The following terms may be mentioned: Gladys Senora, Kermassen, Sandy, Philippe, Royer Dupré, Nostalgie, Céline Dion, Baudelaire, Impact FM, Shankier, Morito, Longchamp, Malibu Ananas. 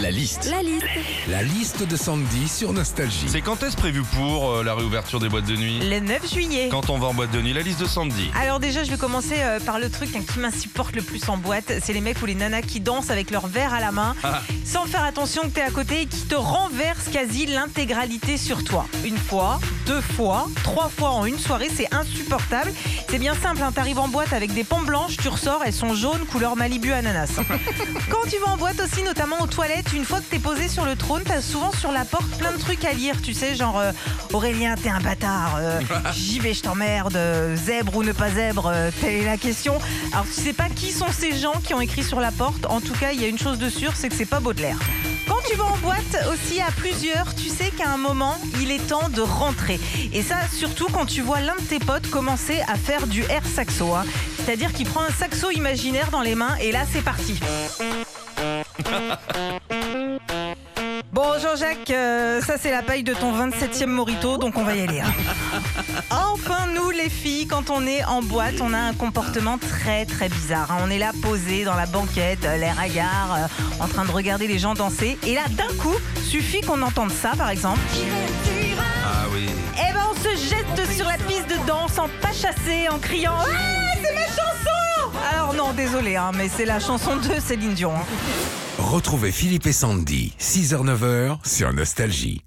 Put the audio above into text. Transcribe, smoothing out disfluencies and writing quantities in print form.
La liste de Sandy sur Nostalgie. C'est quand est-ce prévu pour la réouverture des boîtes de nuit? Le 9 juillet. Quand on va en boîte de nuit, la liste de Sandy. Alors déjà, je vais commencer par le truc qui m'insupporte le plus en boîte. C'est les mecs ou les nanas qui dansent avec leur verre à la main, sans faire attention que t'es à côté, et qui te renversent quasi l'intégralité sur toi. Une fois, deux fois, trois fois en une soirée, c'est insupportable. C'est bien simple, hein, t'arrives en boîte avec des pompes blanches, tu ressors, elles sont jaunes, couleur Malibu Ananas. Quand tu vas en boîte aussi, notamment aux toilettes, une fois que t'es posé sur le trône, t'as souvent sur la porte plein de trucs à lire, tu sais, genre Aurélien, t'es un bâtard, j'y vais, je t'emmerde, zèbre ou ne pas zèbre, telle est la question. Alors tu sais pas qui sont ces gens qui ont écrit sur la porte, en tout cas, il y a une chose de sûre, c'est que c'est pas Baudelaire. Quand tu vas en boîte aussi à plusieurs, tu sais qu'à un moment, il est temps de rentrer. Et ça, surtout quand tu vois l'un de tes potes commencer à faire du air saxo, hein. C'est-à-dire qu'il prend un saxo imaginaire dans les mains et là, c'est parti. Bon Jean-Jacques, ça c'est la paille de ton 27e Morito, donc on va y aller. Enfin nous les filles, quand on est en boîte, on a un comportement très bizarre, hein. On est là posé dans la banquette, l'air hagard, en train de regarder les gens danser. Et là d'un coup, suffit qu'on entende ça par exemple. Ah oui. Eh ben on se jette sur la piste de danse, en pas chassé, en criant « Ah, c'est ma chanson !» Alors non, désolé, hein, mais c'est la chanson de Céline Dion, hein. Retrouvez Philippe et Sandy, 6h-9h, sur Nostalgie.